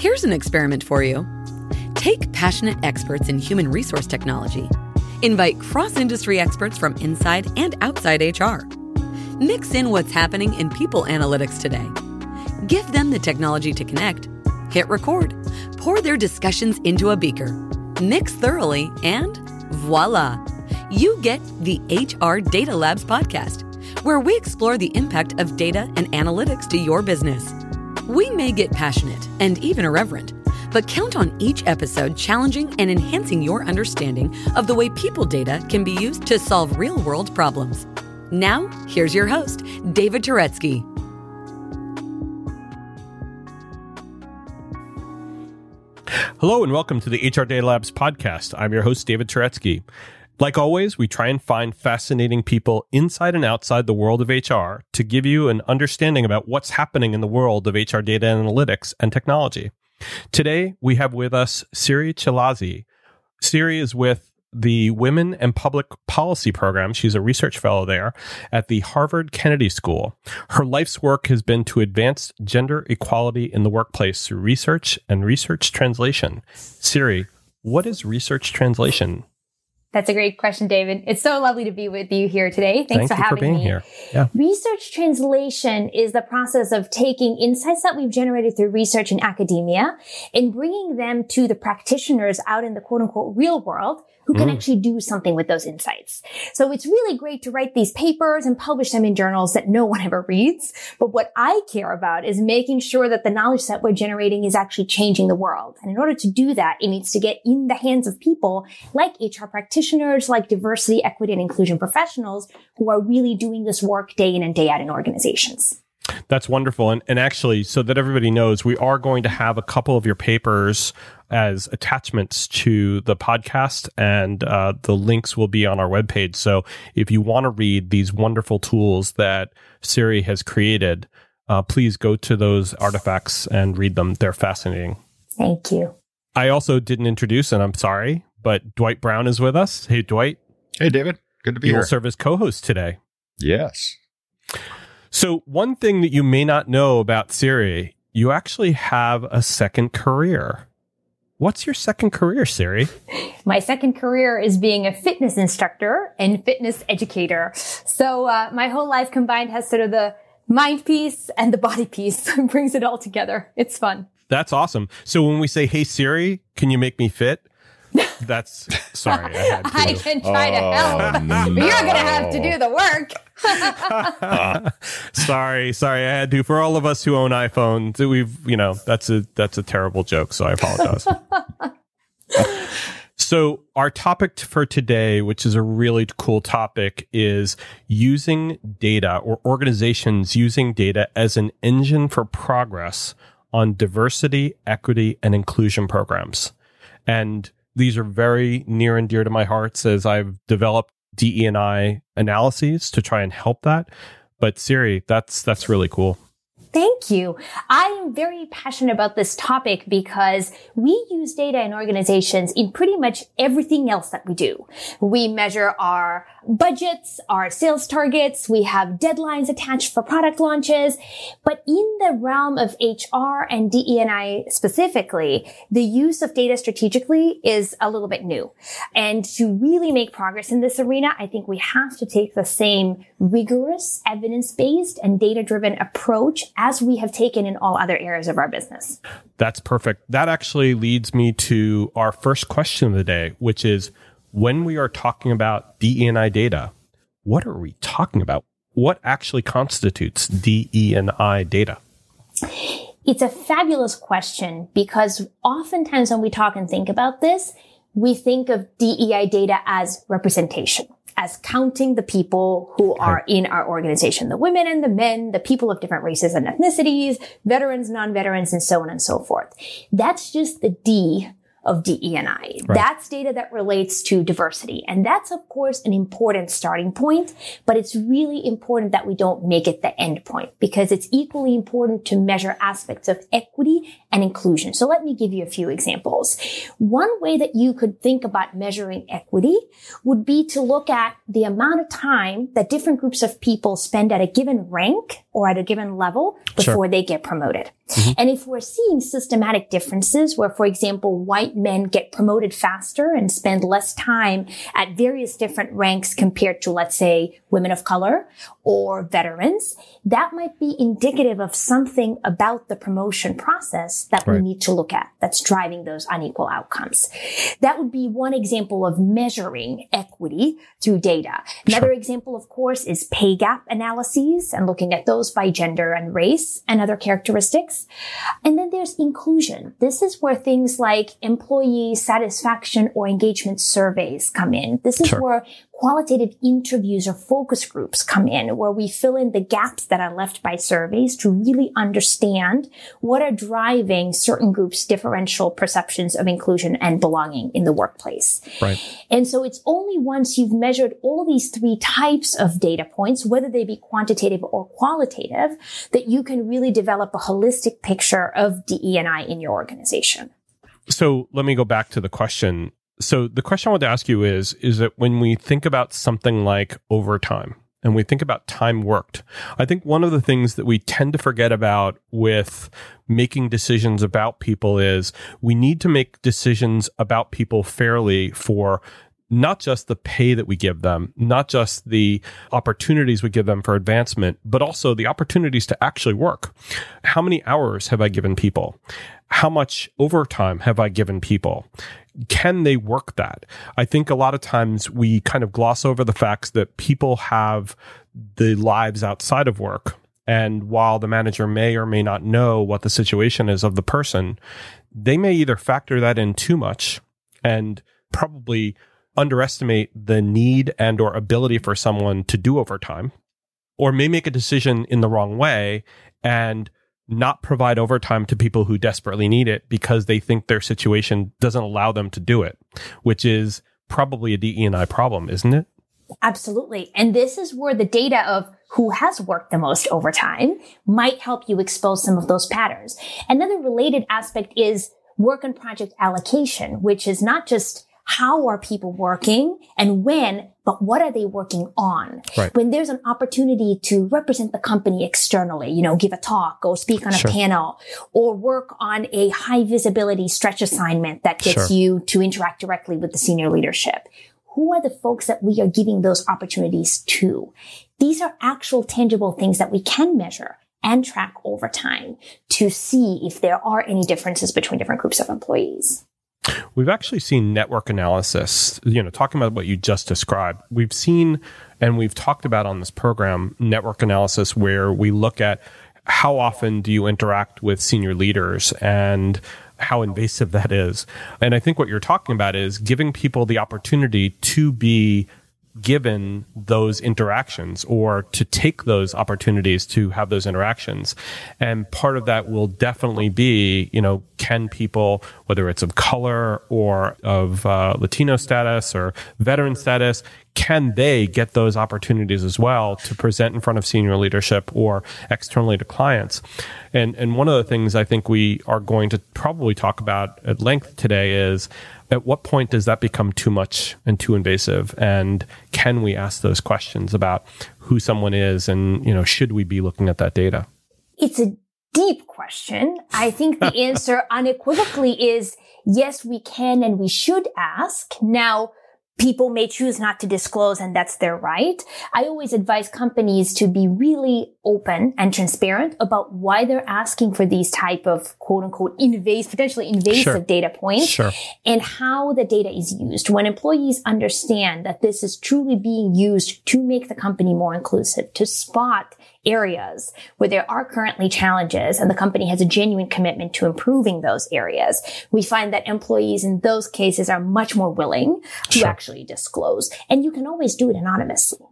Here's an experiment for you. Take passionate experts in human resource technology. Invite cross-industry experts from inside and outside HR. Mix in what's happening in people analytics today. Give them the technology to connect. Hit record. Pour their discussions into a beaker. Mix thoroughly, and voila! You get the HR Data Labs podcast, where we explore the impact of data and analytics to your business. We may get passionate and even irreverent, but count on each episode challenging and enhancing your understanding of the way people data can be used to solve real-world problems. Now, here's your host, David Turetsky. Hello and welcome to the HR Data Labs podcast. I'm your host, David Turetsky. Like always, we try and find fascinating people inside and outside the world of HR to give you an understanding about what's happening in the world of HR data analytics and technology. Today, we have with us Siri Chilazi. Siri is with the Women and Public Policy Program. She's a research fellow there at the Harvard Kennedy School. Her life's work has been to advance gender equality in the workplace through research and research translation. Siri, what is research translation? That's a great question, David. It's so lovely to be with you here today. Thanks for having me. Thank you for being here. Yeah. Research translation is the process of taking insights that we've generated through research in academia and bringing them to the practitioners out in the quote-unquote real world who can actually do something with those insights. So it's really great to write these papers and publish them in journals that no one ever reads. But what I care about is making sure that the knowledge that we're generating is actually changing the world. And in order to do that, it needs to get in the hands of people like HR practitioners, like diversity, equity, and inclusion professionals who are really doing this work day in and day out in organizations. That's wonderful. And actually, so that everybody knows, we are going to have a couple of your papers as attachments to the podcast, and the links will be on our webpage. So if you want to read these wonderful tools that Siri has created, please go to those artifacts and read them. They're fascinating. Thank you. I also didn't introduce, and I'm sorry, but Dwight Brown is with us. Hey, Dwight. Hey, David. Good to be here. You will serve as co-host today. Yes. So one thing that you may not know about Siri, you actually have a second career. What's your second career, Siri? My second career is being a fitness instructor and fitness educator. So my whole life combined has sort of the mind piece and the body piece. It brings it all together. It's fun. That's awesome. So when we say, hey, Siri, can you make me fit? That's sorry. I can try to help. No. But you're going to have to do the work. Sorry. I had to. For all of us who own iPhones, that's a terrible joke. So I apologize. So our topic for today, which is a really cool topic, is using data, or organizations using data as an engine for progress on diversity, equity, and inclusion programs. And these are very near and dear to my heart as I've developed DE&I analyses to try and help that. But Siri, that's really cool. Thank you. I'm very passionate about this topic because we use data in organizations in pretty much everything else that we do. We measure our budgets, our sales targets. We have deadlines attached for product launches. But in the realm of HR and DE&I specifically, the use of data strategically is a little bit new. And to really make progress in this arena, I think we have to take the same rigorous, evidence-based, and data-driven approach as we have taken in all other areas of our business. That's perfect. That actually leads me to our first question of the day, which is, when we are talking about DE&I data, what are we talking about? What actually constitutes DE&I data? It's a fabulous question, because oftentimes when we talk and think about this, we think of DEI data as representation, as counting the people who are in our organization, the women and the men, the people of different races and ethnicities, veterans, non-veterans, and so on and so forth. That's just the D of DE&I. Right. That's data that relates to diversity. And that's, of course, an important starting point, but it's really important that we don't make it the end point, because it's equally important to measure aspects of equity and inclusion. So let me give you a few examples. One way that you could think about measuring equity would be to look at the amount of time that different groups of people spend at a given rank or at a given level before they get promoted. Mm-hmm. And if we're seeing systematic differences where, for example, white men get promoted faster and spend less time at various different ranks compared to, let's say, women of color or veterans, that might be indicative of something about the promotion process that we need to look at that's driving those unequal outcomes. That would be one example of measuring equity through data. Another example, of course, is pay gap analyses and looking at those by gender and race and other characteristics. And then there's inclusion. This is where things like employee satisfaction or engagement surveys come in. This is where qualitative interviews or focus groups come in, where we fill in the gaps that are left by surveys to really understand what are driving certain groups' differential perceptions of inclusion and belonging in the workplace. Right. And so it's only once you've measured all these three types of data points, whether they be quantitative or qualitative, that you can really develop a holistic picture of DE&I in your organization. So let me go back to the question. So the question I want to ask you is that when we think about something like overtime and we think about time worked, I think one of the things that we tend to forget about with making decisions about people is we need to make decisions about people fairly for not just the pay that we give them, not just the opportunities we give them for advancement, but also the opportunities to actually work. How many hours have I given people? How much overtime have I given people? Can they work that? I think a lot of times we kind of gloss over the facts that people have the lives outside of work. And while the manager may or may not know what the situation is of the person, they may either factor that in too much and probably underestimate the need and or ability for someone to do overtime, or may make a decision in the wrong way and not provide overtime to people who desperately need it because they think their situation doesn't allow them to do it, which is probably a DE&I problem, isn't it? Absolutely. And this is where the data of who has worked the most overtime might help you expose some of those patterns. Another related aspect is work and project allocation, which is not just how are people working and when, but what are they working on? Right. When there's an opportunity to represent the company externally, you know, give a talk or speak on a panel or work on a high visibility stretch assignment that gets you to interact directly with the senior leadership. Who are the folks that we are giving those opportunities to? These are actual tangible things that we can measure and track over time to see if there are any differences between different groups of employees. We've actually seen network analysis, you know, talking about what you just described. We've seen, and we've talked about on this program, network analysis where we look at how often do you interact with senior leaders and how invasive that is. And I think what you're talking about is giving people the opportunity to be given those interactions or to take those opportunities to have those interactions. And part of that will definitely be, you know, can people, whether it's of color or of Latino status or veteran status, can they get those opportunities as well to present in front of senior leadership or externally to clients? And one of the things I think we are going to probably talk about at length today is at what point does that become too much and too invasive? And can we ask those questions about who someone is and, you know, should we be looking at that data? It's a deep question. I think the answer unequivocally is yes, we can and we should ask. Now, people may choose not to disclose, and that's their right. I always advise companies to be really open and transparent about why they're asking for these type of quote-unquote invasive, potentially invasive data points and how the data is used. When employees understand that this is truly being used to make the company more inclusive, to spot areas where there are currently challenges and the company has a genuine commitment to improving those areas, we find that employees in those cases are much more willing to actually disclose. And you can always do it anonymously.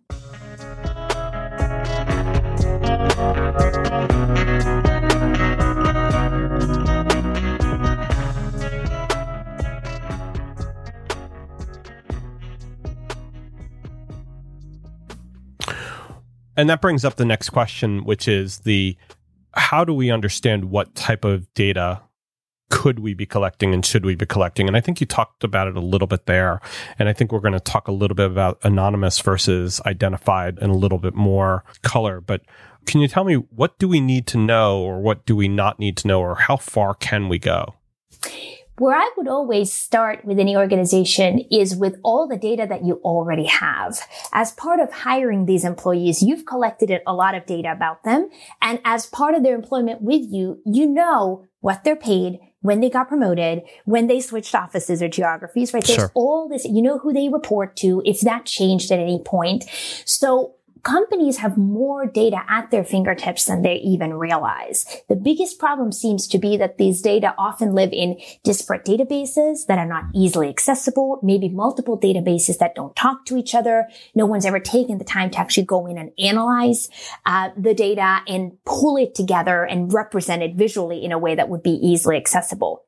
And that brings up the next question, which is how do we understand what type of data could we be collecting and should we be collecting? And I think you talked about it a little bit there. And I think we're going to talk a little bit about anonymous versus identified in a little bit more color. But can you tell me, what do we need to know, or what do we not need to know, or how far can we go? Where I would always start with any organization is with all the data that you already have. As part of hiring these employees, you've collected a lot of data about them. And as part of their employment with you, you know what they're paid, when they got promoted, when they switched offices or geographies, right? There's all this, you know who they report to, if that changed at any point. So companies have more data at their fingertips than they even realize. The biggest problem seems to be that these data often live in disparate databases that are not easily accessible, maybe multiple databases that don't talk to each other. No one's ever taken the time to actually go in and analyze the data and pull it together and represent it visually in a way that would be easily accessible.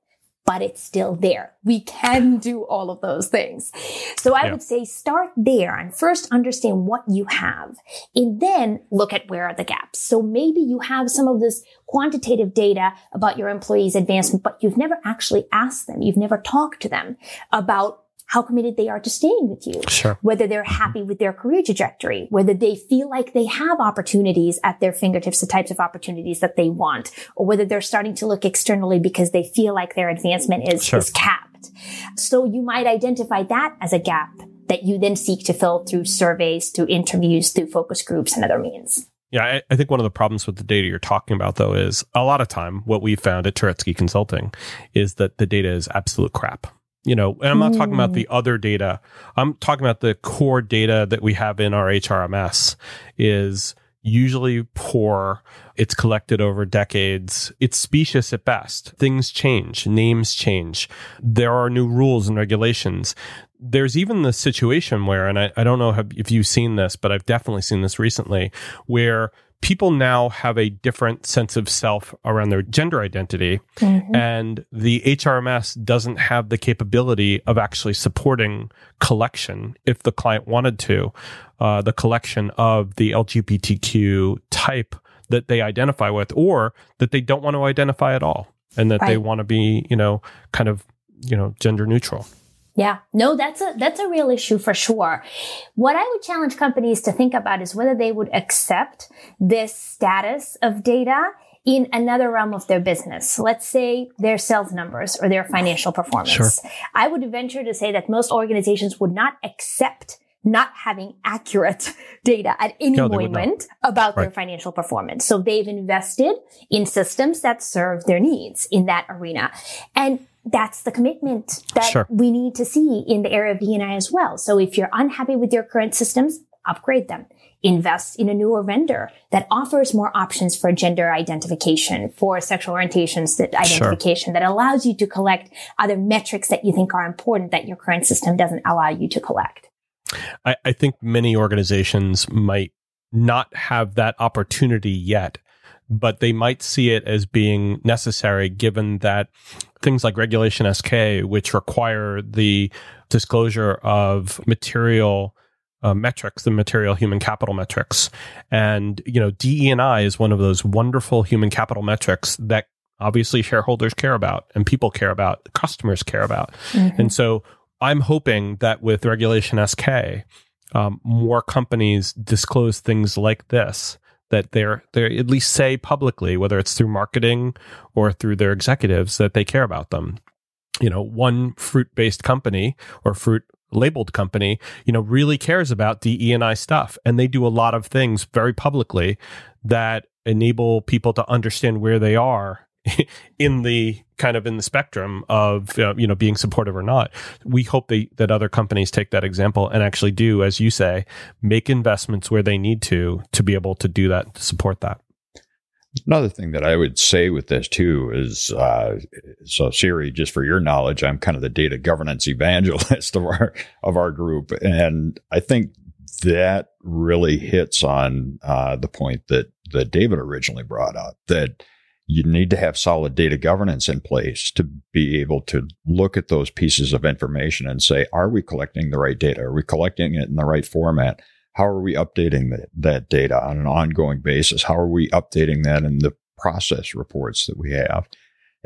But it's still there. We can do all of those things. So I would say start there and first understand what you have, and then look at where are the gaps. So maybe you have some of this quantitative data about your employees' advancement, but you've never actually asked them. You've never talked to them about how committed they are to staying with you, whether they're happy with their career trajectory, whether they feel like they have opportunities at their fingertips, the types of opportunities that they want, or whether they're starting to look externally because they feel like their advancement is capped. So you might identify that as a gap that you then seek to fill through surveys, through interviews, through focus groups, and other means. Yeah, I think one of the problems with the data you're talking about, though, is a lot of time what we found at Turetsky Consulting is that the data is absolute crap. You know, and I'm not talking about the other data. I'm talking about the core data that we have in our HRMS is usually poor. It's collected over decades. It's specious at best. Things change. Names change. There are new rules and regulations. There's even the situation where, and I don't know if you've seen this, but I've definitely seen this recently, where people now have a different sense of self around their gender identity, and the HRMS doesn't have the capability of actually supporting collection, if the client wanted to, the collection of the LGBTQ type that they identify with, or that they don't want to identify at all, and that they want to be, kind of, gender neutral. Yeah. No, that's a real issue for sure. What I would challenge companies to think about is whether they would accept this status of data in another realm of their business. Let's say their sales numbers or their financial performance. I would venture to say that most organizations would not accept not having accurate data at any moment about their financial performance. So they've invested in systems that serve their needs in that arena. And that's the commitment that we need to see in the area of D&I as well. So if you're unhappy with your current systems, upgrade them. Invest in a newer vendor that offers more options for gender identification, for sexual orientations identification, that allows you to collect other metrics that you think are important that your current system doesn't allow you to collect. I think many organizations might not have that opportunity yet, but they might see it as being necessary, given that things like Regulation SK, which require the disclosure of material metrics, the material human capital metrics. And, DE&I is one of those wonderful human capital metrics that obviously shareholders care about and people care about, customers care about. And so I'm hoping that with Regulation SK, more companies disclose things like this, that they're at least say publicly, whether it's through marketing or through their executives, that they care about them. One fruit-based company or fruit-labeled company, really cares about DE&I stuff. And they do a lot of things very publicly that enable people to understand where they are in the spectrum of, being supportive or not. We hope that other companies take that example and actually do, as you say, make investments where they need to be able to do that, to support that. Another thing that I would say with this too is, so Siri, just for your knowledge, I'm kind of the data governance evangelist of our group. And I think that really hits on the point that David originally brought up, that you need to have solid data governance in place to be able to look at those pieces of information and say, are we collecting the right data? Are we collecting it in the right format? How are we updating that data on an ongoing basis? How are we updating that in the process reports that we have?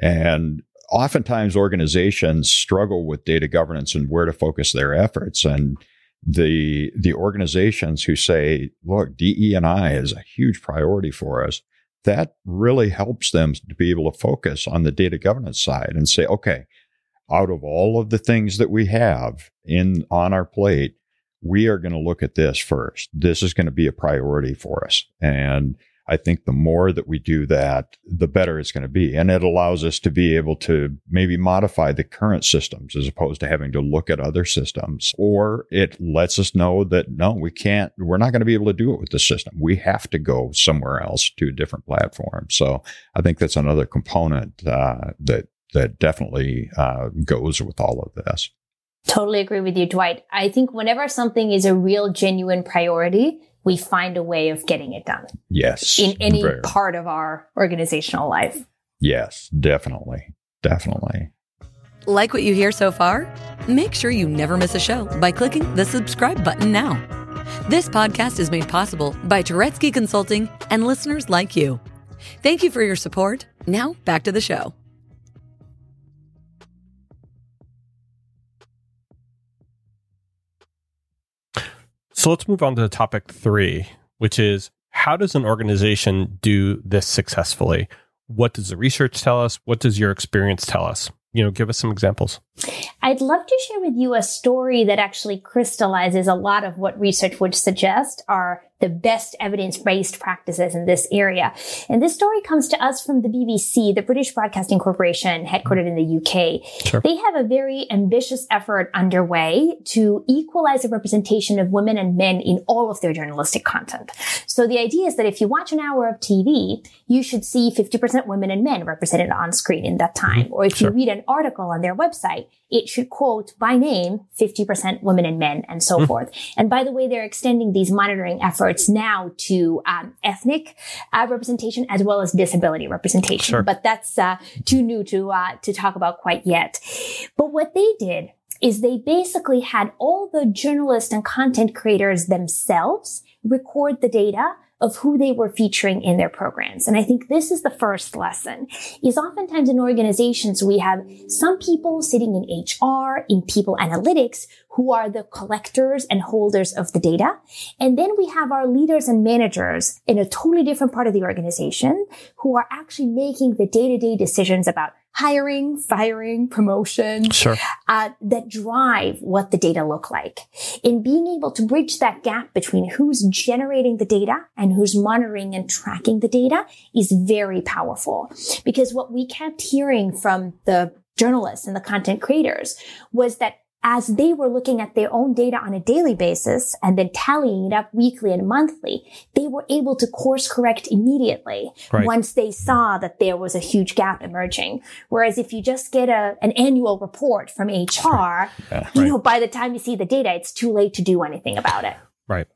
And oftentimes organizations struggle with data governance and where to focus their efforts. And the organizations who say, look, DE&I is a huge priority for us, that really helps them to be able to focus on the data governance side and say, okay, out of all of the things that we have on our plate, we are going to look at this first. This is going to be a priority for us. And I think the more that we do that, the better it's going to be. And it allows us to be able to maybe modify the current systems as opposed to having to look at other systems. Or it lets us know that, no, we're not going to be able to do it with the system. We have to go somewhere else to a different platform. So I think that's another component that definitely goes with all of this. Totally agree with you, Dwight. I think whenever something is a real, genuine priority, we find a way of getting it done. Yes. In any part of our organizational life. Yes, definitely. Definitely. Like what you hear so far? Make sure you never miss a show by clicking the subscribe button now. This podcast is made possible by Turetsky Consulting and listeners like you. Thank you for your support. Now, back to the show. So let's move on to topic 3, which is, how does an organization do this successfully? What does the research tell us? What does your experience tell us? Give us some examples. I'd love to share with you a story that actually crystallizes a lot of what research would suggest are the best evidence-based practices in this area. And this story comes to us from the BBC, the British Broadcasting Corporation, headquartered in the UK. Sure. They have a very ambitious effort underway to equalize the representation of women and men in all of their journalistic content. So the idea is that if you watch an hour of TV, you should see 50% women and men represented on screen in that time. Mm-hmm. Or if you read an article on their website, it should quote by name 50% women and men and so forth. And by the way, they're extending these monitoring efforts now to ethnic representation as well as disability representation. Sure. But that's too new to talk about quite yet. But what they did is they basically had all the journalists and content creators themselves record the data of who they were featuring in their programs. And I think this is the first lesson, is oftentimes in organizations, we have some people sitting in HR, in people analytics, who are the collectors and holders of the data. And then we have our leaders and managers in a totally different part of the organization who are actually making the day-to-day decisions about hiring, firing, promotion, sure, that drive what the data look like. And being able to bridge that gap between who's generating the data and who's monitoring and tracking the data is very powerful. Because what we kept hearing from the journalists and the content creators was that as they were looking at their own data on a daily basis and then tallying it up weekly and monthly, they were able to course correct immediately, right, once they saw that there was a huge gap emerging. Whereas if you just get an annual report from HR, right, by the time you see the data, it's too late to do anything about it. Right.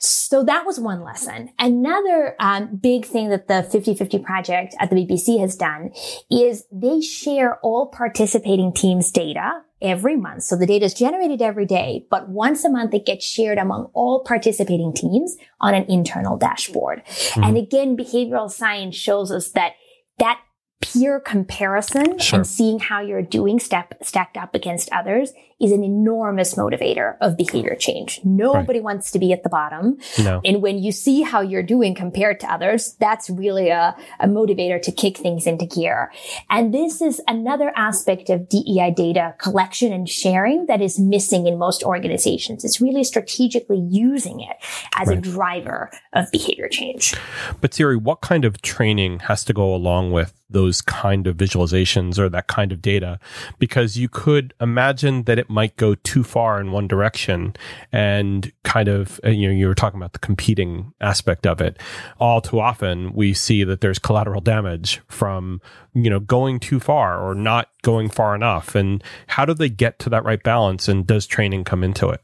So that was one lesson. Another big thing that the 50/50 project at the BBC has done is they share all participating teams' data every month. So the data is generated every day, but once a month it gets shared among all participating teams on an internal dashboard. Mm-hmm. And again, behavioral science shows us that peer comparison, sure, and seeing how you're doing stacked up against others is an enormous motivator of behavior change. Nobody, right, wants to be at the bottom. No. And when you see how you're doing compared to others, that's really a motivator to kick things into gear. And this is another aspect of DEI data collection and sharing that is missing in most organizations. It's really strategically using it as, right, a driver of behavior change. But Siri, what kind of training has to go along with those kind of visualizations or that kind of data? Because you could imagine that it might go too far in one direction and kind of, you were talking about the competing aspect of it. All too often we see that there's collateral damage from, going too far or not going far enough. And how do they get to that right balance? And does training come into it?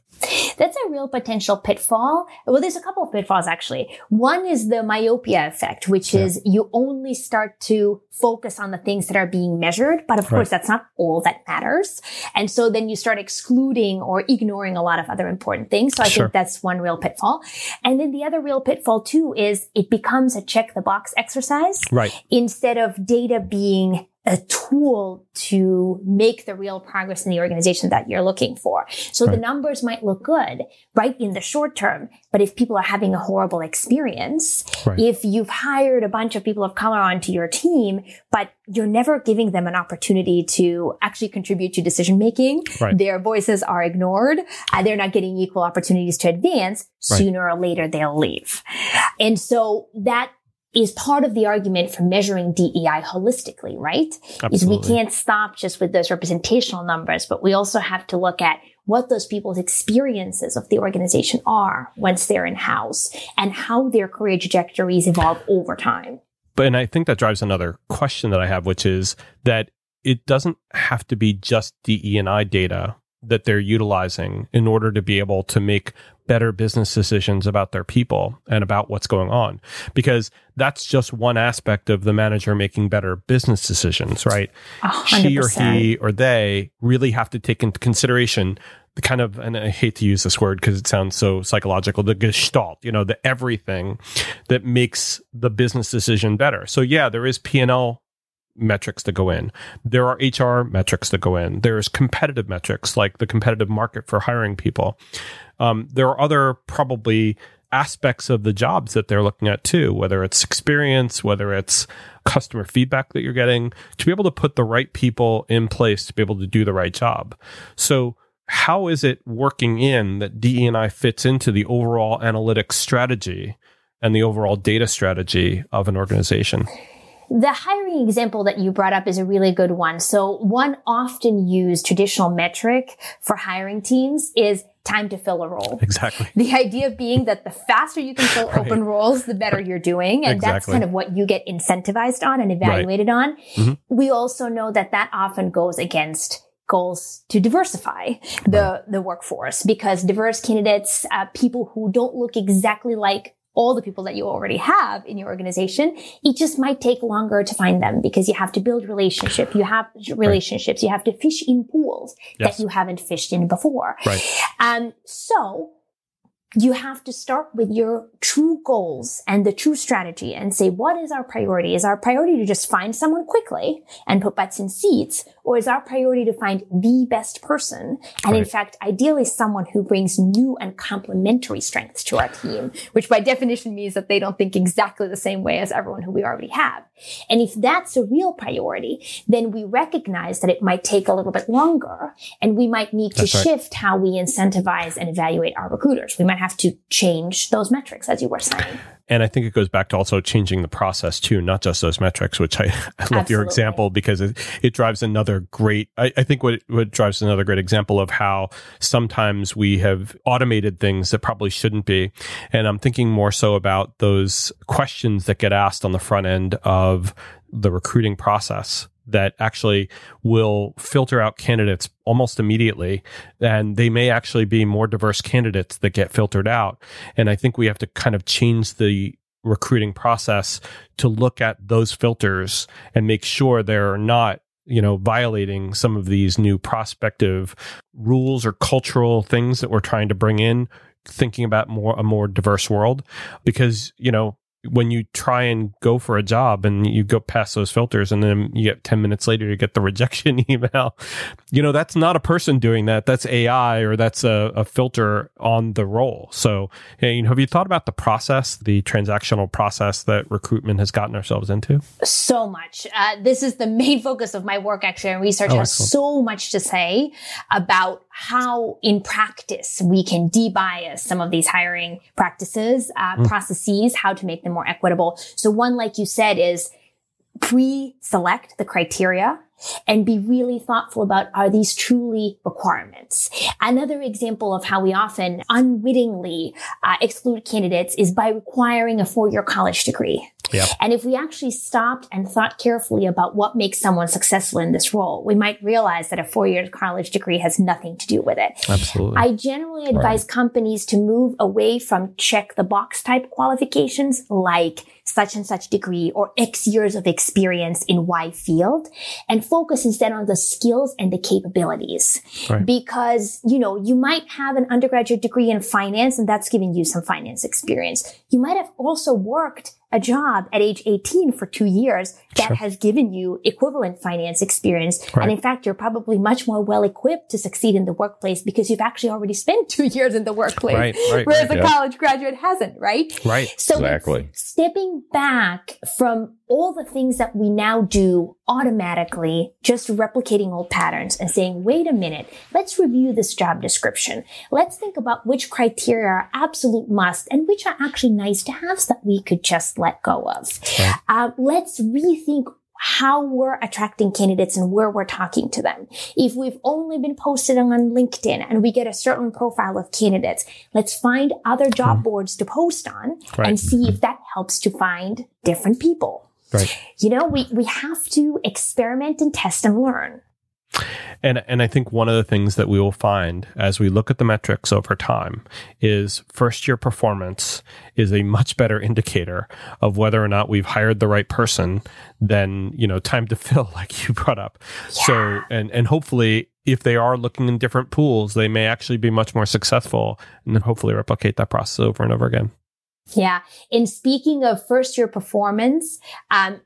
That's a real potential pitfall. Well, there's a couple of pitfalls, actually. One is the myopia effect, which, yeah, is you only start to focus on the things that are being measured. But of, right, course, that's not all that matters. And so then you start excluding or ignoring a lot of other important things. So I, sure, think that's one real pitfall. And then the other real pitfall, too, is it becomes a check the box exercise, right, instead of data being a tool to make the real progress in the organization that you're looking for. So the numbers might look good, right, in the short term, but if people are having a horrible experience, if you've hired a bunch of people of color onto your team, but you're never giving them an opportunity to actually contribute to decision making, their voices are ignored, they're not getting equal opportunities to advance, sooner or later they'll leave. And so that is part of the argument for measuring DEI holistically, right? Absolutely. Is we can't stop just with those representational numbers, but we also have to look at what those people's experiences of the organization are once they're in-house and how their career trajectories evolve over time. But, and I think that drives another question that I have, which is that it doesn't have to be just DE&I data that they're utilizing in order to be able to make better business decisions about their people and about what's going on. Because that's just one aspect of the manager making better business decisions, right? 100%. She or he or they really have to take into consideration the kind of, and I hate to use this word because it sounds so psychological, the gestalt, you know, the everything that makes the business decision better. So yeah, there is P&L metrics that go in. There are HR metrics that go in. There's competitive metrics, like the competitive market for hiring people. There are other probably aspects of the jobs that they're looking at too, whether it's experience, whether it's customer feedback that you're getting, to be able to put the right people in place to be able to do the right job. So how is it working in that DE&I fits into the overall analytics strategy and the overall data strategy of an organization? The hiring example that you brought up is a really good one. So one often used traditional metric for hiring teams is time to fill a role. Exactly. The idea being that the faster you can fill open roles, the better you're doing. And that's kind of what you get incentivized on and evaluated on. Mm-hmm. We also know that that often goes against goals to diversify the workforce, because diverse candidates, people who don't look exactly like all the people that you already have in your organization, it just might take longer to find them because you have to build relationship. You have relationships. You have to fish in pools that you haven't fished in before. So you have to start with your true goals and the true strategy and say, what is our priority? Is our priority to just find someone quickly and put butts in seats? Or is our priority to find the best person? And in fact, ideally someone who brings new and complementary strengths to our team, which by definition means that they don't think exactly the same way as everyone who we already have. And if that's a real priority, then we recognize that it might take a little bit longer and we might need to shift how we incentivize and evaluate our recruiters. We might have to change those metrics, as you were saying. And I think it goes back to also changing the process too, not just those metrics, which I love your example, because it drives another great, I think what drives another great example of how sometimes we have automated things that probably shouldn't be. And I'm thinking more so about those questions that get asked on the front end of the recruiting process that actually will filter out candidates almost immediately. And they may actually be more diverse candidates that get filtered out. And I think we have to kind of change the recruiting process to look at those filters and make sure they're not, you know, violating some of these new prospective rules or cultural things that we're trying to bring in, thinking about a more diverse world. Because, you know, when you try and go for a job and you go past those filters and then you get 10 minutes later, you get the rejection email, you know, that's not a person doing that. That's AI, or that's a filter on the role. So, you know, have you thought about the process, the transactional process that recruitment has gotten ourselves into? So much. This is the main focus of my work, actually, and research has so much to say about how in practice we can de-bias some of these hiring practices, processes, how to make them more equitable. So one, like you said, is pre-select the criteria and be really thoughtful about, are these truly requirements? Another example of how we often unwittingly exclude candidates is by requiring a four-year college degree. Yep. And if we actually stopped and thought carefully about what makes someone successful in this role, we might realize that a four-year college degree has nothing to do with it. Absolutely. I generally advise companies to move away from check-the-box type qualifications like such and such degree or X years of experience in Y field, and focus instead on the skills and the capabilities. Because, you know, you might have an undergraduate degree in finance and that's giving you some finance experience. You might have also worked a job at age 18 for 2 years that sure. has given you equivalent finance experience. Right. And in fact, you're probably much more well equipped to succeed in the workplace because you've actually already spent 2 years in the workplace, whereas a college graduate hasn't, right? Right. So exactly. Stepping back from all the things that we now do automatically, just replicating old patterns and saying, wait a minute, let's review this job description. Let's think about which criteria are absolute must and which are actually nice to haves that we could just let go of. Right. Let's rethink how we're attracting candidates and where we're talking to them. If we've only been posted on LinkedIn and we get a certain profile of candidates, let's find other job boards to post on and see if that helps to find different people. Right. You know, we have to experiment and test and learn. And I think one of the things that we will find as we look at the metrics over time is first year performance is a much better indicator of whether or not we've hired the right person than, you know, time to fill, like you brought up. Yeah. So, and hopefully if they are looking in different pools, they may actually be much more successful and then hopefully replicate that process over and over again. Yeah. And speaking of first year performance,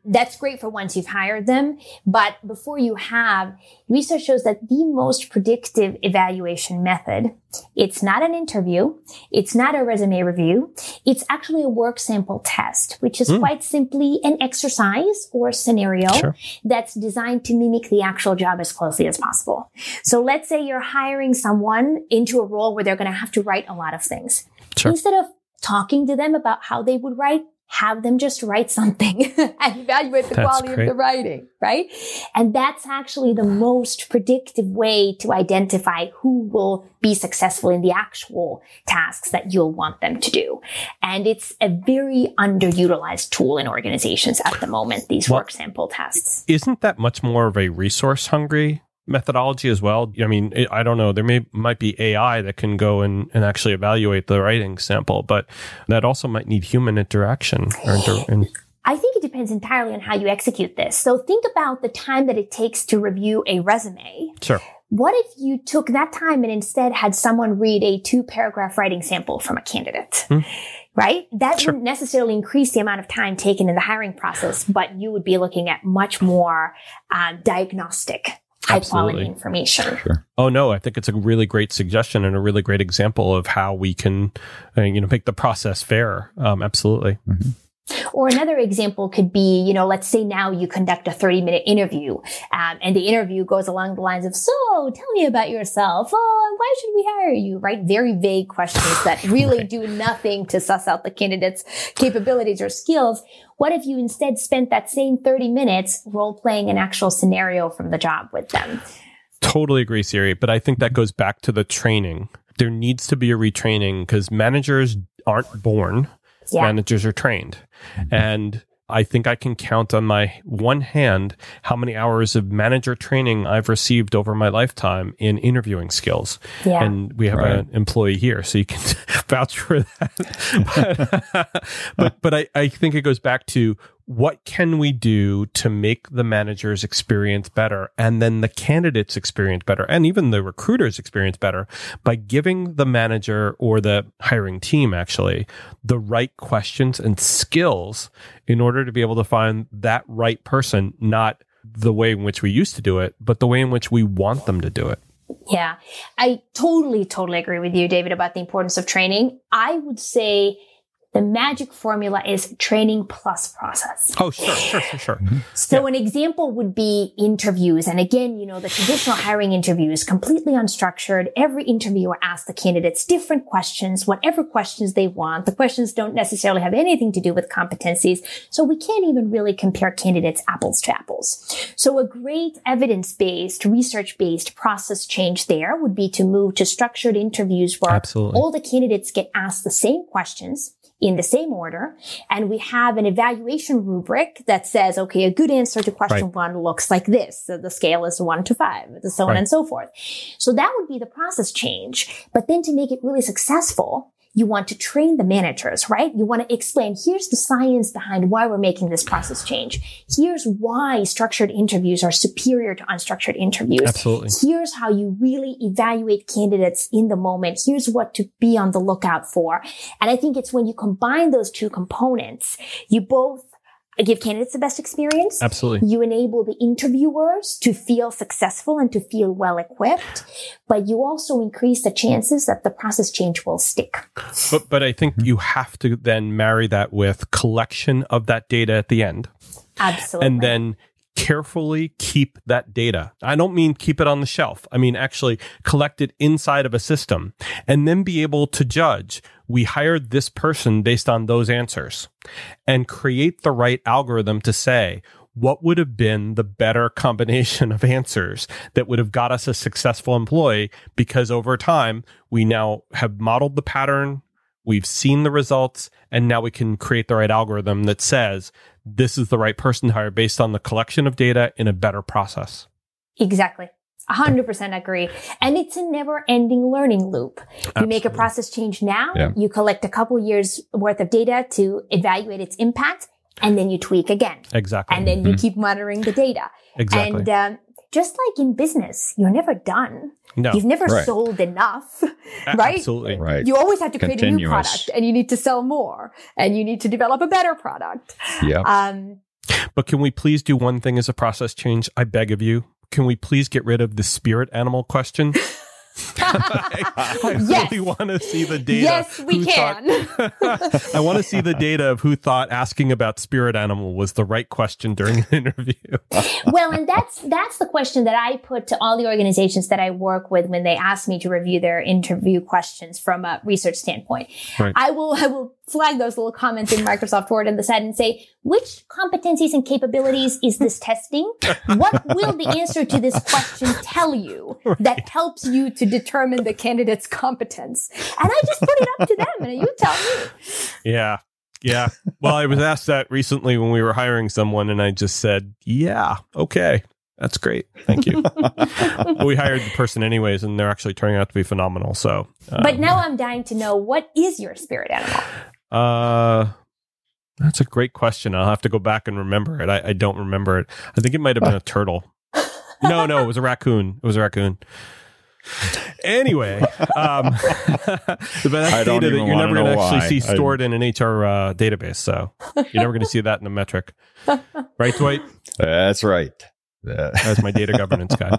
that's great for once you've hired them. But before you have, research shows that the most predictive evaluation method, it's not an interview. It's not a resume review. It's actually a work sample test, which is quite simply an exercise or scenario that's designed to mimic the actual job as closely as possible. So let's say you're hiring someone into a role where they're going to have to write a lot of things. Sure. Instead of talking to them about how they would write, have them just write something and evaluate the quality of the writing, right? And that's actually the most predictive way to identify who will be successful in the actual tasks that you'll want them to do. And it's a very underutilized tool in organizations at the moment, these work sample tests. Isn't that much more of a resource-hungry methodology as well? I mean, I don't know. There might be AI that can go and actually evaluate the writing sample, but that also might need human interaction. I think it depends entirely on how you execute this. So think about the time that it takes to review a resume. Sure. What if you took that time and instead had someone read a 2-paragraph writing sample from a candidate? Right? That wouldn't necessarily increase the amount of time taken in the hiring process, but you would be looking at much more diagnostic high-quality information. Sure. Oh, no, I think it's a really great suggestion and a really great example of how we can, you know, make the process fairer. Absolutely. Mm-hmm. Or another example could be, you know, let's say now you conduct a 30-minute interview and the interview goes along the lines of, so tell me about yourself. Oh, and why should we hire you? Right? Very vague questions that really do nothing to suss out the candidate's capabilities or skills. What if you instead spent that same 30 minutes role-playing an actual scenario from the job with them? Totally agree, Siri. But I think that goes back to the training. There needs to be a retraining because managers aren't born. Yeah. Managers are trained. And I think I can count on my one hand how many hours of manager training I've received over my lifetime in interviewing skills. Yeah. And we have an employee here, so you can vouch for that. But I think it goes back to what can we do to make the manager's experience better and then the candidate's experience better and even the recruiter's experience better by giving the manager or the hiring team actually the right questions and skills in order to be able to find that right person, not the way in which we used to do it, but the way in which we want them to do it. Yeah, I totally agree with you, David, about the importance of training. I would say the magic formula is training plus process. Oh, sure. So an example would be interviews. And again, you know, the traditional hiring interview is completely unstructured. Every interviewer asks the candidates different questions, whatever questions they want. The questions don't necessarily have anything to do with competencies. So we can't even really compare candidates apples to apples. So a great evidence-based, research-based process change there would be to move to structured interviews where all the candidates get asked the same questions in the same order. And we have an evaluation rubric that says, okay, a good answer to question one looks like this. So the scale is 1 to 5, so on and so forth. So that would be the process change. But then to make it really successful, you want to train the managers, right? You want to explain, here's the science behind why we're making this process change. Here's why structured interviews are superior to unstructured interviews. Absolutely. Here's how you really evaluate candidates in the moment. Here's what to be on the lookout for. And I think it's when you combine those two components, you both give candidates the best experience. Absolutely. You enable the interviewers to feel successful and to feel well equipped, but you also increase the chances that the process change will stick. But I think you have to then marry that with collection of that data at the end. Absolutely. And then carefully keep that data. I don't mean keep it on the shelf. I mean, actually collect it inside of a system and then be able to judge. We hired this person based on those answers and create the right algorithm to say, what would have been the better combination of answers that would have got us a successful employee? Because over time, we now have modeled the pattern, we've seen the results, and now we can create the right algorithm that says, this is the right person to hire based on the collection of data in a better process. Exactly. 100% agree. And it's a never-ending learning loop. Absolutely. You make a process change now, you collect a couple years' worth of data to evaluate its impact, and then you tweak again. Exactly. And then you keep monitoring the data. Exactly. And just like in business, you're never done. No. You've never sold enough, right? Absolutely. Right. You always have to create a new product, and you need to sell more, and you need to develop a better product. Yeah. But can we please do one thing as a process change? I beg of you. Can we please get rid of the spirit animal question? I really want to see the data. Yes, we can. I want to see the data of who thought asking about spirit animal was the right question during an interview. Well, and that's the question that I put to all the organizations that I work with when they ask me to review their interview questions from a research standpoint. Right. I will flag those little comments in Microsoft Word on the side and say, which competencies and capabilities is this testing? What will the answer to this question tell you that helps you to determine the candidate's competence? And I just put it up to them and you tell me. Yeah. Yeah. Well, I was asked that recently when we were hiring someone and I just said, yeah, okay. That's great. Thank you. We hired the person anyways, and they're actually turning out to be phenomenal. So, but now I'm dying to know, what is your spirit animal? That's a great question. I'll have to go back and remember it. I don't remember it. I think it might have been a turtle. No, it was a raccoon. It was a raccoon. Anyway, but that's data that you're never going to actually see stored in an HR database. So you're never going to see that in the metric. Right, Dwight? That's right. That's my data governance guy.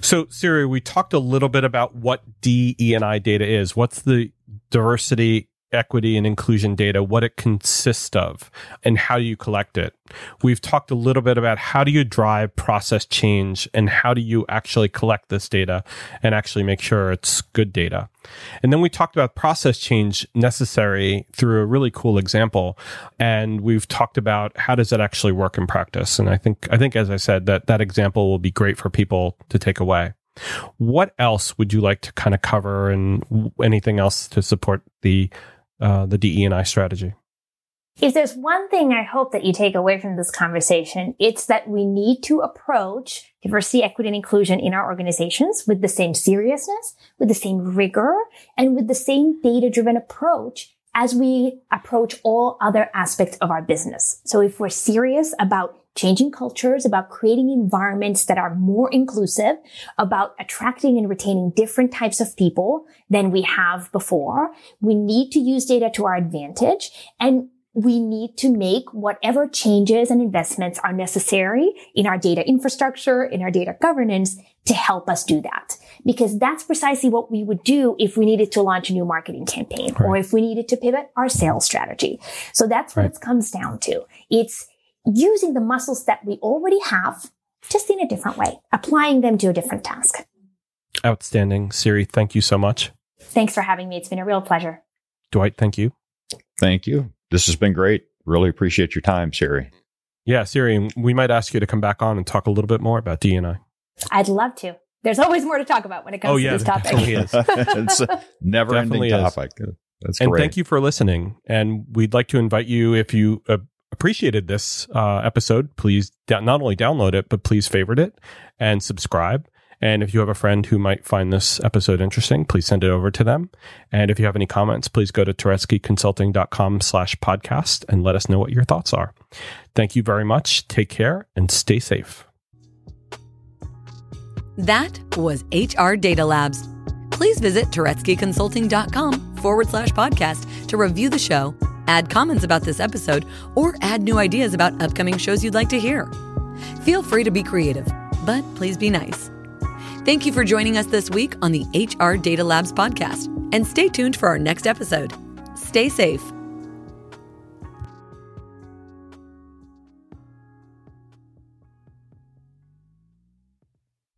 So, Siri, we talked a little bit about what DE&I data is. What's the diversity, equity, and inclusion data, what it consists of, and how do you collect it? We've talked a little bit about how do you drive process change and how do you actually collect this data and actually make sure it's good data. And then we talked about process change necessary through a really cool example. And we've talked about how does it actually work in practice. And I think as I said, that example will be great for people to take away. What else would you like to kind of cover, and anything else to support the DE&I strategy? If there's one thing I hope that you take away from this conversation, it's that we need to approach diversity, equity, and inclusion in our organizations with the same seriousness, with the same rigor, and with the same data-driven approach as we approach all other aspects of our business. So if we're serious about changing cultures, about creating environments that are more inclusive, about attracting and retaining different types of people than we have before, we need to use data to our advantage, and we need to make whatever changes and investments are necessary in our data infrastructure, in our data governance, to help us do that. Because that's precisely what we would do if we needed to launch a new marketing campaign, right, or if we needed to pivot our sales strategy. So that's what it comes down to. It's using the muscles that we already have, just in a different way, applying them to a different task. Outstanding. Siri, thank you so much. Thanks for having me. It's been a real pleasure. Dwight, thank you. Thank you. This has been great. Really appreciate your time, Siri. Yeah, Siri, we might ask you to come back on and talk a little bit more about DE&I. I'd love to. There's always more to talk about when it comes to this topic. It's a never-ending topic. That's great. And thank you for listening. And we'd like to invite you, if you appreciated this episode, please not only download it, but please favorite it and subscribe. And if you have a friend who might find this episode interesting, please send it over to them. And if you have any comments, please go to TuretskyConsulting.com/podcast and let us know what your thoughts are. Thank you very much. Take care and stay safe. That was HR Data Labs. Please visit TuretskyConsulting.com/podcast to review the show, add comments about this episode, or add new ideas about upcoming shows you'd like to hear. Feel free to be creative, but please be nice. Thank you for joining us this week on the HR Data Labs podcast, and stay tuned for our next episode. Stay safe.